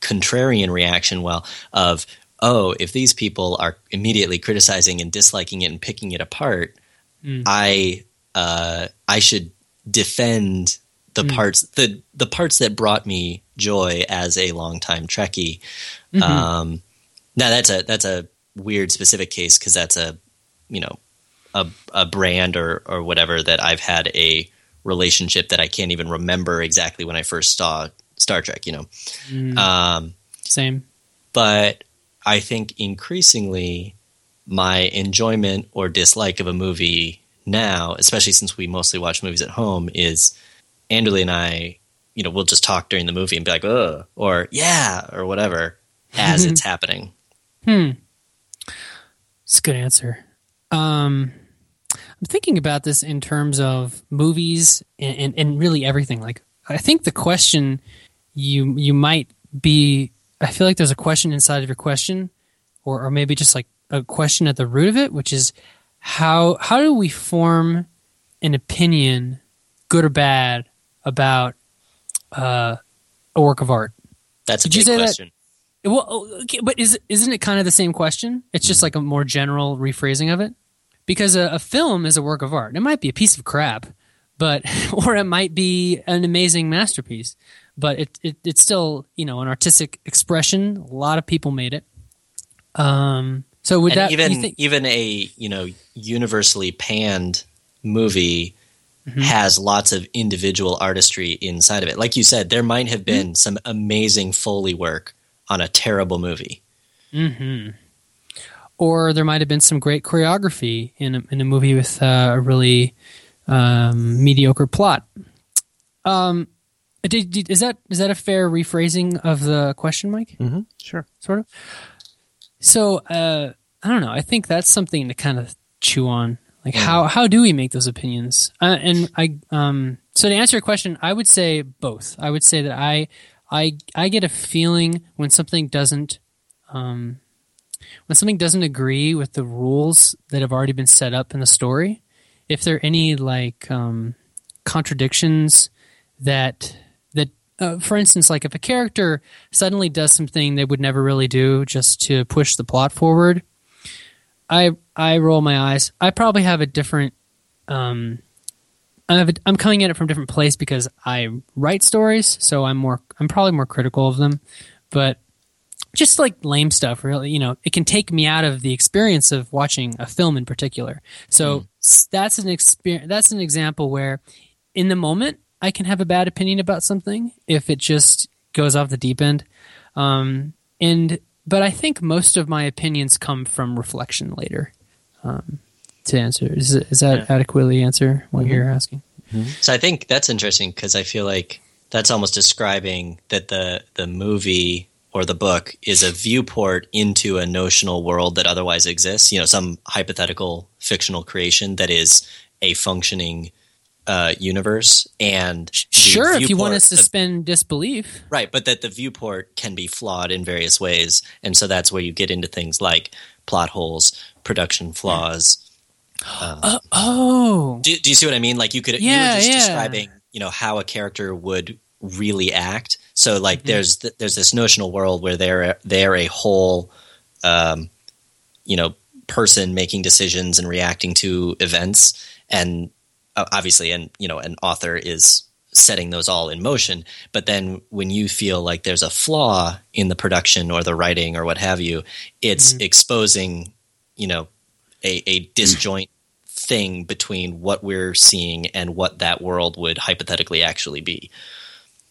contrarian reaction. Well, of oh, if these people are immediately criticizing and disliking it and picking it apart, mm. I uh, I should defend. The mm. parts the the parts that brought me joy as a longtime Trekkie. Mm-hmm. Um, now that's a that's a weird specific case because that's a you know a a brand or or whatever that I've had a relationship that I can't even remember exactly when I first saw Star Trek. You know, mm. um, same. But I think increasingly my enjoyment or dislike of a movie now, especially since we mostly watch movies at home, is Andrew and I, you know, we'll just talk during the movie and be like, "Ugh," or "Yeah," or whatever, as it's happening. Hmm. It's a good answer. Um, I'm thinking about this in terms of movies and, and, and really everything. Like, I think the question you you might be, I feel like there's a question inside of your question, or or maybe just like a question at the root of it, which is how how do we form an opinion, good or bad, about uh, a work of art? That's a Did big question. That, well, okay, but is, isn't it kind of the same question? It's just like a more general rephrasing of it? Because a, a film is a work of art. It might be a piece of crap, but or it might be an amazing masterpiece. But it, it it's still, you know, an artistic expression. A lot of people made it. Um, so would and that even think- even a you know universally panned movie mm-hmm. has lots of individual artistry inside of it. Like you said, there might have been mm-hmm. some amazing Foley work on a terrible movie. Mm-hmm. Or there might have been some great choreography in a, in a movie with uh, a really um, mediocre plot. Um, did, did, is that is that a fair rephrasing of the question, Mike? Mm-hmm. Sure, sort of. So uh, I don't know. I think that's something to kind of chew on. Like how how do we make those opinions? Uh, and I um, so to answer your question, I would say both. I would say that I I I get a feeling when something doesn't. Um, When something doesn't agree with the rules that have already been set up in the story, if there are any like um, contradictions that that, uh, for instance, like if a character suddenly does something they would never really do just to push the plot forward, I I roll my eyes. I probably have a different. Um, I have a, I'm coming at it from a different place because I write stories, so I'm more. I'm probably more critical of them, but. Just like lame stuff, really. You know, it can take me out of the experience of watching a film in particular. So mm. that's an experience. That's an example where, in the moment, I can have a bad opinion about something if it just goes off the deep end. Um, and but I think most of my opinions come from reflection later. Um, to answer, is, is that yeah. adequately answer what mm-hmm. you're asking? Mm-hmm. So I think that's interesting because I feel like that's almost describing that the the movie. Or the book is a viewport into a notional world that otherwise exists, you know, some hypothetical fictional creation that is a functioning uh, universe. And sure, if you want to suspend disbelief. Right, but that the viewport can be flawed in various ways. And so that's where you get into things like plot holes, production flaws. Um, uh, oh. Do, do you see what I mean? Like you could yeah, you were just yeah. describing, you know, how a character would really act. So like mm-hmm. there's th- there's this notional world where they're they're a whole um, you know person making decisions and reacting to events, and uh, obviously and you know an author is setting those all in motion. But then when you feel like there's a flaw in the production or the writing or what have you, it's mm-hmm. exposing you know a, a disjoint thing between what we're seeing and what that world would hypothetically actually be.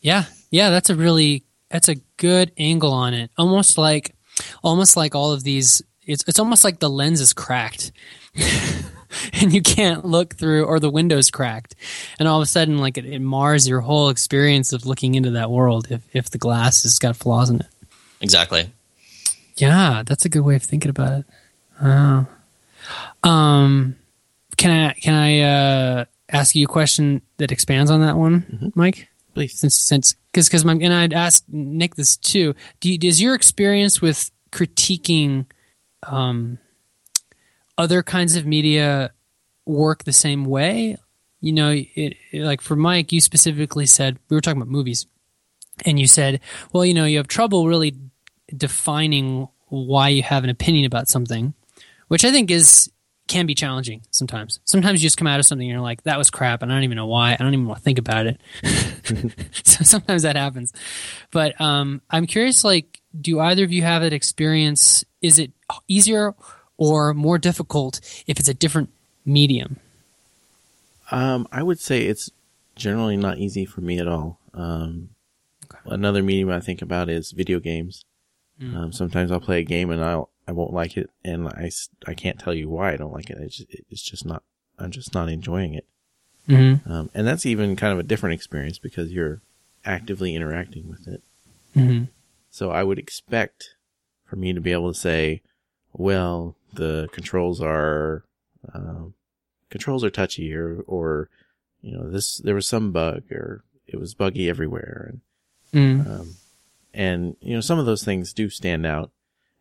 Yeah. Yeah, that's a really that's a good angle on it. Almost like, almost like all of these. It's it's almost like the lens is cracked, and you can't look through, or the window's cracked, and all of a sudden, like it, it mars your whole experience of looking into that world if if the glass has got flaws in it. Exactly. Yeah, that's a good way of thinking about it. Wow. Um, can I can I uh, ask you a question that expands on that one, mm-hmm. Mike? Since since because because and I'd ask Nick this too. Do you, does your experience with critiquing um, other kinds of media work the same way? You know, it, it, like for Mike, you specifically said we were talking about movies, and you said, well, you know, you have trouble really defining why you have an opinion about something, which I think is. Can be challenging sometimes. Sometimes you just come out of something and you're like, that was crap, and I don't even know why. I don't even want to think about it. So sometimes that happens. But um, I'm curious, like, do either of you have that experience? Is it easier or more difficult if it's a different medium? Um, I would say it's generally not easy for me at all. Um, okay. Another medium I think about is video games. Mm-hmm. Um, sometimes I'll play a game and I'll I won't like it, and I, I can't tell you why I don't like it. It's just, it's just not, I'm just not enjoying it. Mm-hmm. Um, and that's even kind of a different experience because you're actively interacting with it. Mm-hmm. So I would expect for me to be able to say, well, the controls are, um, controls are touchy or, or, you know, this, there was some bug or it was buggy everywhere. And, mm. um, and, you know, some of those things do stand out.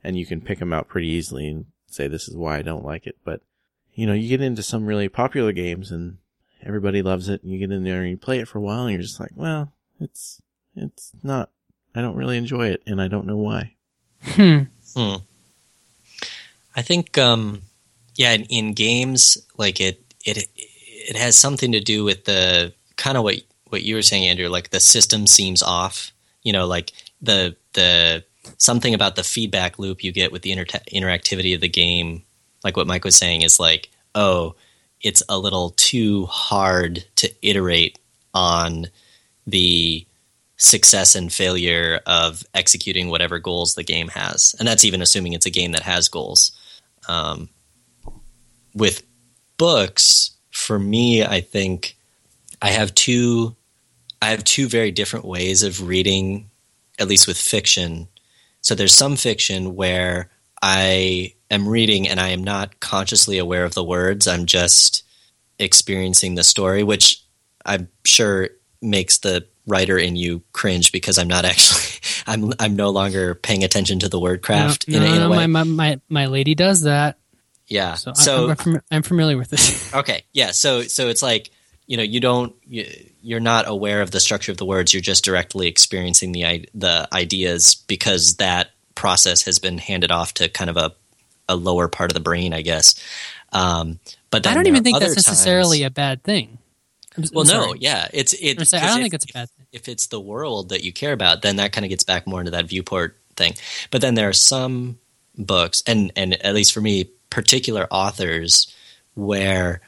And you can pick them out pretty easily and say, this is why I don't like it. But, you know, you get into some really popular games and everybody loves it, and you get in there and you play it for a while, and you're just like, well, it's it's not, I don't really enjoy it, and I don't know why. Hmm. Hmm. I think, um, yeah, in, in games, like it, it, it has something to do with the kind of what what you were saying, Andrew. Like the system seems off. You know, like the the something about the feedback loop you get with the inter- interactivity of the game. Like what Mike was saying is like, oh, it's a little too hard to iterate on the success and failure of executing whatever goals the game has. And that's even assuming it's a game that has goals. Um, with books, for me, I think I have two, I have two very different ways of reading, at least with fiction. So there's some fiction where I am reading and I am not consciously aware of the words. I'm just experiencing the story, which I'm sure makes the writer in you cringe because I'm not actually, I'm I'm no longer paying attention to the word craft. No, in, no, in a no, way. My, my, my lady does that. Yeah. So, so I'm, I'm familiar with this. Okay. Yeah. So, so it's like, you know, you don't, you, you're not aware of the structure of the words. You're just directly experiencing the, the ideas because that process has been handed off to kind of a, a lower part of the brain, I guess. Um, but then I don't even think that's necessarily times, a bad thing. I'm, well, I'm no, yeah, it's it. I don't if, think it's a bad thing. If it's the world that you care about, then that kind of gets back more into that viewport thing. But then there are some books, and and at least for me, particular authors where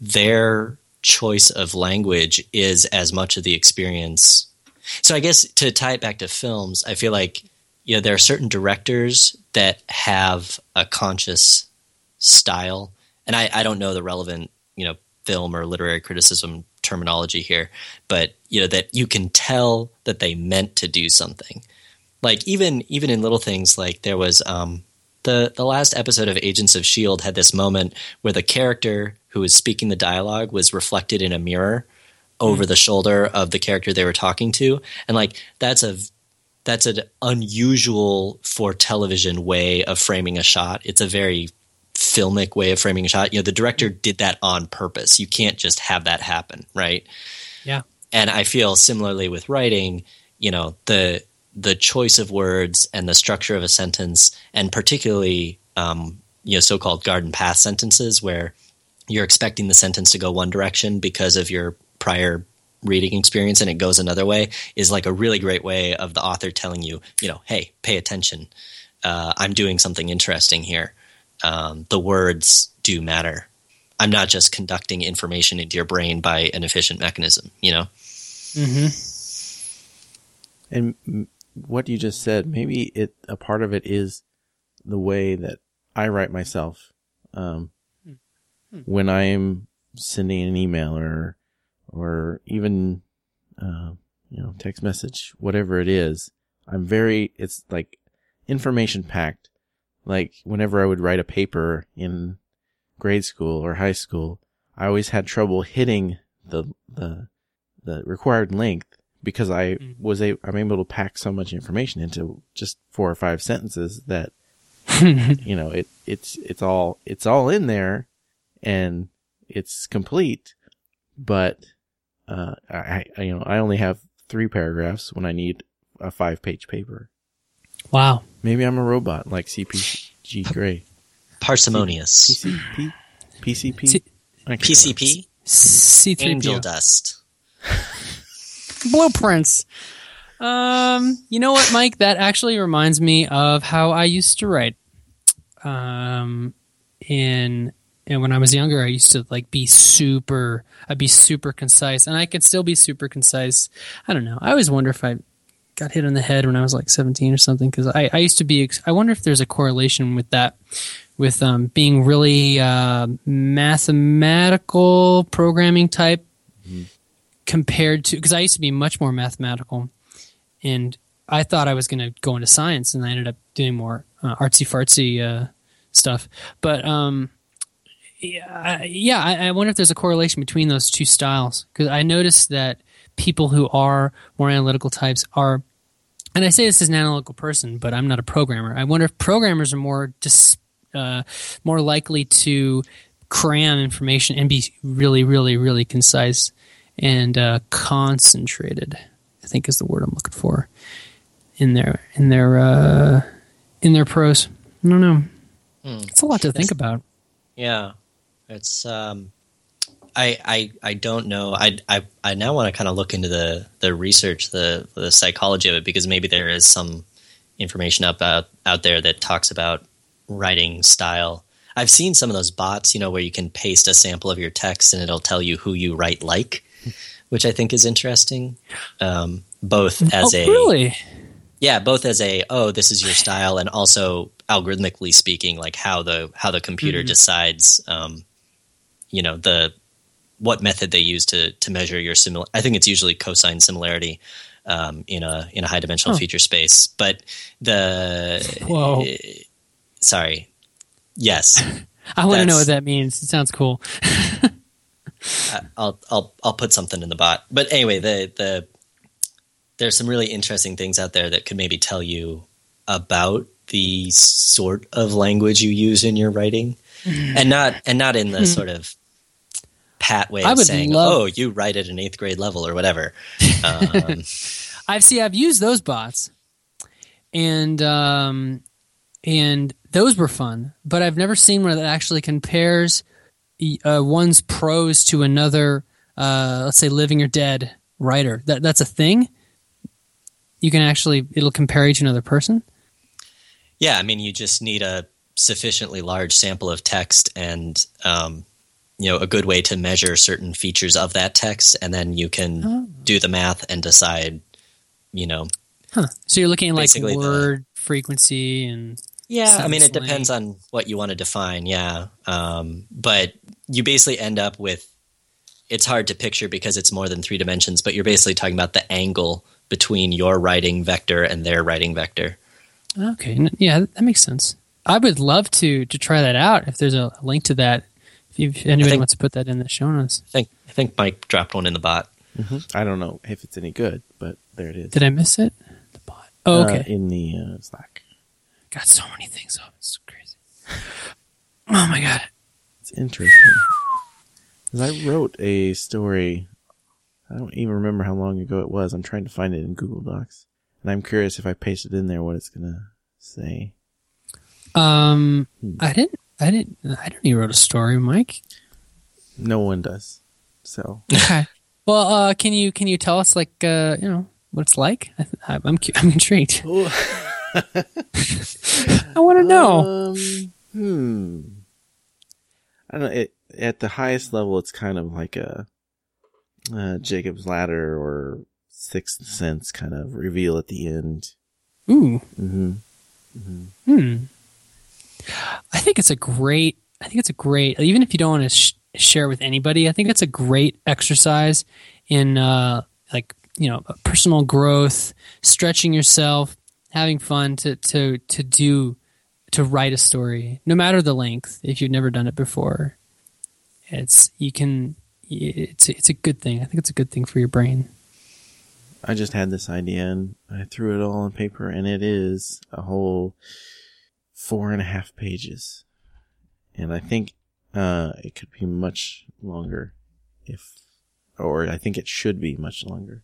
their choice of language is as much of the experience. So I guess to tie it back to films, I feel like, you know, there are certain directors that have a conscious style, and I, I don't know the relevant, you know, film or literary criticism terminology here, but you know, that you can tell that they meant to do something. Like even even in little things, like there was um, the the last episode of Agents of S H I E L D had this moment where the character who was speaking the dialogue was reflected in a mirror over mm-hmm. the shoulder of the character they were talking to, and like that's a that's an unusual for television way of framing a shot. It's a very filmic way of framing a shot. You know, the director did that on purpose. You can't just have that happen, right? Yeah. And I feel similarly with writing, you know, the the choice of words and the structure of a sentence, and particularly um, you know, so-called garden path sentences where you're expecting the sentence to go one direction because of your prior reading experience and it goes another way, is like a really great way of the author telling you, you know, hey, pay attention. Uh, I'm doing something interesting here. Um, the words do matter. I'm not just conducting information into your brain by an efficient mechanism, you know? Mm-hmm. And what you just said, maybe it a part of it is the way that I write myself. Um, mm-hmm. When I'm sending an email or or even, uh, you know, text message, whatever it is, I'm very, it's like information packed. Like whenever I would write a paper in grade school or high school, I always had trouble hitting the the, the required length because I mm-hmm. was a, I'm able to pack so much information into just four or five sentences that you know it it's it's all it's all in there and it's complete, but uh, I, I you know I only have three paragraphs when I need a five page paper. Wow. Maybe I'm a robot like C P G Grey. Parsimonious. P C P? P C P? C- P C P? C three P O. Angel dust. Blueprints. Um, you know what, Mike? That actually reminds me of how I used to write. Um, in and when I was younger, I used to like be super. I'd be super concise, and I could still be super concise. I don't know. I always wonder if I. Got hit in the head when I was like seventeen or something because I, I used to be – I wonder if there's a correlation with that, with um, being really uh, mathematical programming type mm-hmm. compared to – because I used to be much more mathematical and I thought I was going to go into science and I ended up doing more uh, artsy-fartsy uh, stuff. But um, yeah, I, yeah I, I wonder if there's a correlation between those two styles because I noticed that people who are more analytical types are – and I say this as an analytical person, but I'm not a programmer. I wonder if programmers are more dis, uh, more likely to cram information and be really, really, really concise and uh, concentrated, I think is the word I'm looking for in their in their uh, in their prose. I don't know. Hmm. It's a lot to it's, think about. Yeah, it's. Um, I, I I don't know. I I, I now want to kind of look into the the research, the the psychology of it, because maybe there is some information up out, out there that talks about writing style. I've seen some of those bots, you know, where you can paste a sample of your text and it'll tell you who you write like, which I think is interesting. Um, both as oh, a really, yeah, both as a oh, this is your style, and also algorithmically speaking, like how the how the computer mm-hmm. decides, um, you know, the what method they use to to measure your similar. I think it's usually cosine similarity. Um, in a in a high dimensional oh. feature space, but the whoa, uh, sorry, yes, I want to know what that means. It sounds cool. I'll I'll I'll put something in the bot. But anyway, the the there's some really interesting things out there that could maybe tell you about the sort of language you use in your writing, and not and not in the sort of pat way of saying, love- oh, you write at an eighth grade level or whatever. Um, I've see, I've used those bots, and um, and those were fun, but I've never seen one that actually compares uh, one's prose to another, uh, let's say, living or dead writer. That that's a thing. You can actually, it'll compare each another person. Yeah, I mean, you just need a sufficiently large sample of text and. Um, you know, a good way to measure certain features of that text, and then you can oh. do the math and decide, you know. Huh. So you're looking at like word the, frequency and... Yeah, I mean, it slang. Depends on what you want to define, yeah. Um, but you basically end up with... It's hard to picture because it's more than three dimensions, but you're basically talking about the angle between your writing vector and their writing vector. Okay, yeah, that makes sense. I would love to to try that out if there's a link to that. If anybody think, wants to put that in the show notes. I think, I think Mike dropped one in the bot. Mm-hmm. I don't know if it's any good, but there it is. Did I miss it? The bot. Oh, okay. Uh, in the uh, Slack. Got so many things up. It's crazy. Oh, my God. It's interesting. I wrote a story. I don't even remember how long ago it was. I'm trying to find it in Google Docs. And I'm curious if I paste it in there, what it's going to say. Um, hmm. I didn't. I didn't. I don't even wrote a story, Mike. No one does. So okay. Well, uh, can you can you tell us like uh, you know what it's like? I, I, I'm I'm intrigued. I want to know. Um, hmm. I don't know. It, at the highest level, it's kind of like a uh, Jacob's Ladder or Sixth Sense kind of reveal at the end. Ooh. Mm-hmm. Mm-hmm. Hmm. I think it's a great, I think it's a great, even if you don't want to sh- share with anybody, I think it's a great exercise in uh, like, you know, personal growth, stretching yourself, having fun to, to, to do, to write a story, no matter the length. If you've never done it before, it's, you can, it's, it's a good thing. I think it's a good thing for your brain. I just had this idea and I threw it all on paper, and it is a whole Four and a half pages, and I think uh, it could be much longer, if, or I think it should be much longer.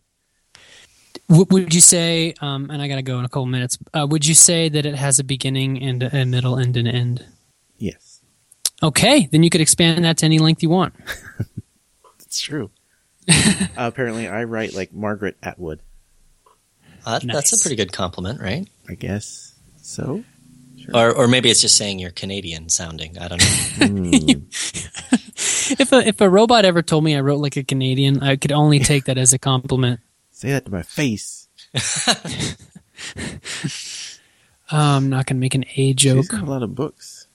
Would you say? Um, and I gotta go in a couple minutes. Uh, would you say that it has a beginning and a middle and an end? Yes. Okay, then you could expand that to any length you want. That's true. uh, apparently, I write like Margaret Atwood. Uh, nice. That's a pretty good compliment, right? I guess so. Or, or maybe it's just saying you're Canadian sounding. I don't know. if a if a robot ever told me I wrote like a Canadian, I could only take that as a compliment. Say that to my face. uh, I'm not gonna make an A joke. She's got a lot of books.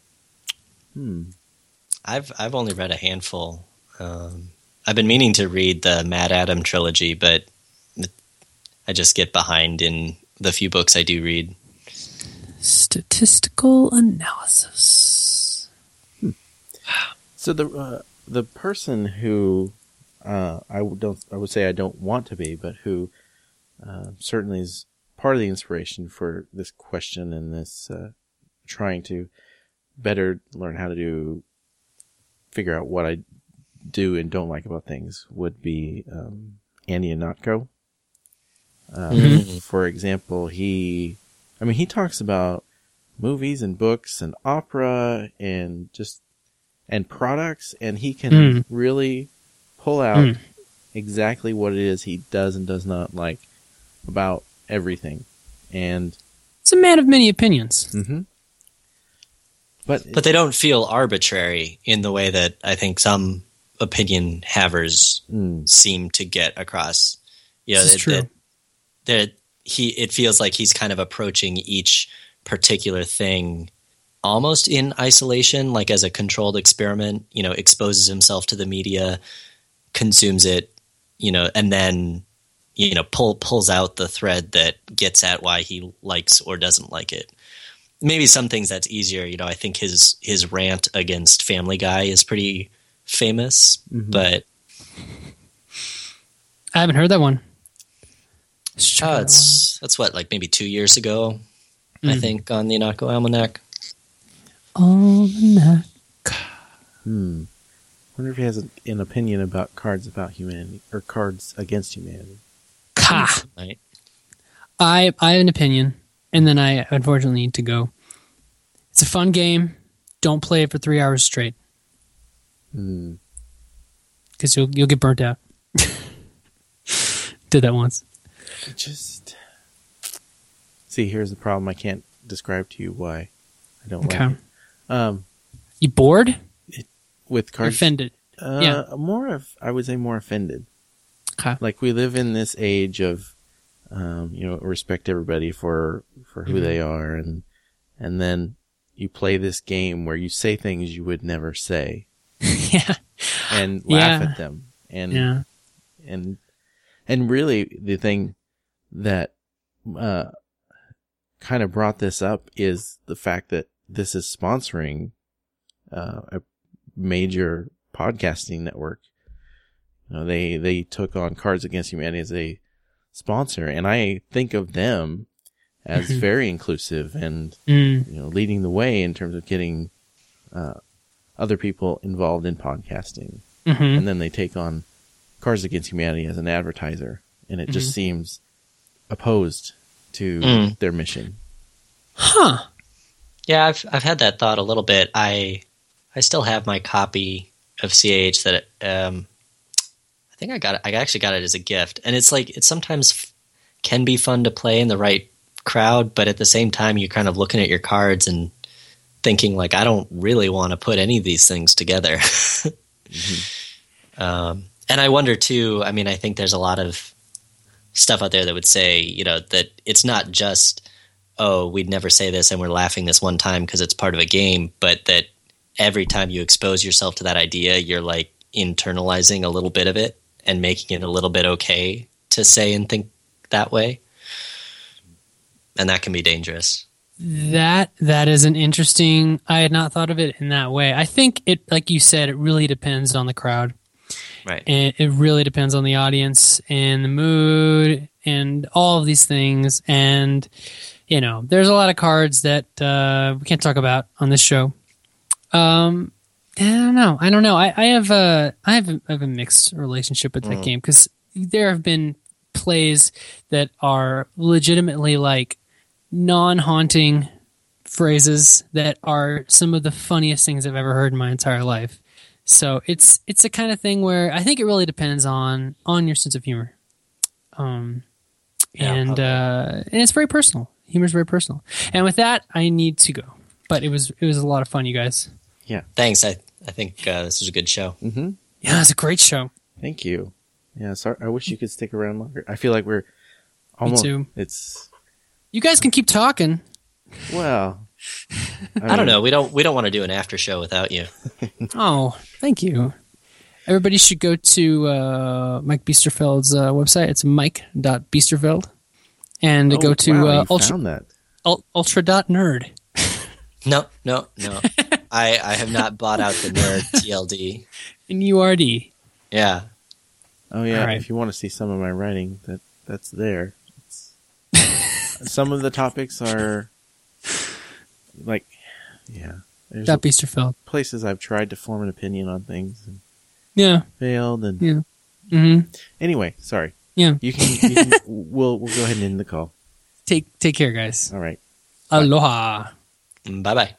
Hmm. I've I've only read a handful. Um, I've been meaning to read the Mad Adam trilogy, but I just get behind in the few books I do read. Statistical analysis. Hmm. So the uh, the person who uh, I don't I would say I don't want to be, but who uh, certainly is part of the inspiration for this question and this uh, trying to better learn how to do figure out what I do and don't like about things would be um, Andy Ihnatko. Um, mm-hmm. For example, he, I mean, he talks about movies and books and opera and just, and products, and he can mm. really pull out mm. exactly what it is he does and does not like about everything. And it's a man of many opinions. Mm-hmm. But, but they don't feel arbitrary in the way that I think some opinion havers mm. seem to get across. You know, this that, is true. That, that he, it feels like he's kind of approaching each particular thing almost in isolation, like as a controlled experiment, you know, exposes himself to the media, consumes it, you know, and then, you know, pull, pulls out the thread that gets at why he likes or doesn't like it. Maybe some things that's easier. You know, I think his, his rant against Family Guy is pretty famous, mm-hmm. but I haven't heard that one. Oh, it's, that's what, like maybe two years ago, mm. I think, on the Ihnatko Almanac. Almanac. Hmm. Wonder if he has a, an opinion about Cards About Humanity or Cards Against Humanity. Ka. Right. I I have an opinion, and then I unfortunately need to go. It's a fun game. Don't play it for three hours straight. Hmm. Because you'll you'll get burnt out. Did that once. Just see. Here's the problem. I can't describe to you why I don't okay. like it. Um, you bored it, with cards? Offended? Uh, yeah, more of. I would say more offended. Okay. Like we live in this age of, um, you know, respect everybody for for who mm-hmm. they are, and and then you play this game where you say things you would never say. yeah. And laugh yeah. at them, and yeah. and and really the thing that uh, kind of brought this up is the fact that this is sponsoring uh, a major podcasting network. You know, they they took on Cards Against Humanity as a sponsor, and I think of them as mm-hmm. very inclusive and mm. you know, leading the way in terms of getting uh, other people involved in podcasting. Mm-hmm. And then they take on Cards Against Humanity as an advertiser, and it mm-hmm. just seems opposed to mm. their mission. Huh. Yeah, I've I've had that thought a little bit. I I still have my copy of C A H that um I think I got it. I actually got it as a gift, and it's like it sometimes f- can be fun to play in the right crowd, but at the same time, you're kind of looking at your cards and thinking like, I don't really want to put any of these things together. mm-hmm. Um, and I wonder too. I mean, I think there's a lot of stuff out there that would say, you know, that it's not just, oh, we'd never say this and we're laughing this one time because it's part of a game, but that every time you expose yourself to that idea, you're like internalizing a little bit of it and making it a little bit okay to say and think that way. And that can be dangerous. That that is an interesting, I had not thought of it in that way. I think it, like you said, it really depends on the crowd. Right. And it really depends on the audience and the mood and all of these things. And, you know, there's a lot of cards that uh, we can't talk about on this show. Um, I don't know. I don't know. I, I have a, I have a, I have a mixed relationship with that mm. game, because there have been plays that are legitimately like non-haunting phrases that are some of the funniest things I've ever heard in my entire life. So it's it's the kind of thing where I think it really depends on on your sense of humor, um, yeah, and uh, and it's very personal. Humor is very personal. And with that, I need to go. But it was it was a lot of fun, you guys. Yeah, thanks. I I think uh, this was a good show. Mm-hmm. Yeah, it's a great show. Thank you. Yeah, sorry. I wish you could stick around longer. I feel like we're almost. Me too. It's. You guys can keep talking. Well. I, mean, I don't know. We don't. We don't want to do an after show without you. Oh, thank you. Everybody should go to uh, Mike Biesterfeld's uh, website. It's mike dot biesterfeld, and oh, go to wow, uh, ultra found that. Ul- ultra dot nerd. No, no, no. I, I have not bought out the nerd T L D and U R D. Yeah. Oh yeah. Right. If you want to see some of my writing, that that's there. It's, some of the topics are. Like, yeah, There's that Beaster felt. Places I've tried to form an opinion on things and yeah. failed and yeah. Mm-hmm. Anyway, sorry. Yeah. You can, you can we'll we'll go ahead and end the call. Take take care, guys. All right. Aloha. Bye bye.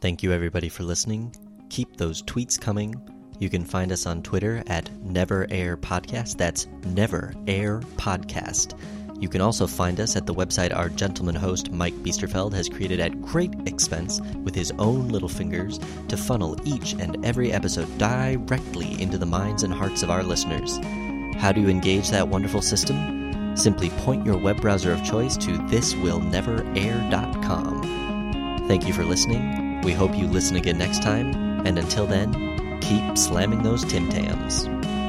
Thank you everybody for listening. Keep those tweets coming. You can find us on Twitter at Never Air Podcast. That's Never Air Podcast. You can also find us at the website our gentleman host, Mike Biesterfeld, has created at great expense with his own little fingers to funnel each and every episode directly into the minds and hearts of our listeners. How do you engage that wonderful system? Simply point your web browser of choice to this will never air dot com. Thank you for listening. We hope you listen again next time. And until then, keep slamming those Tim Tams.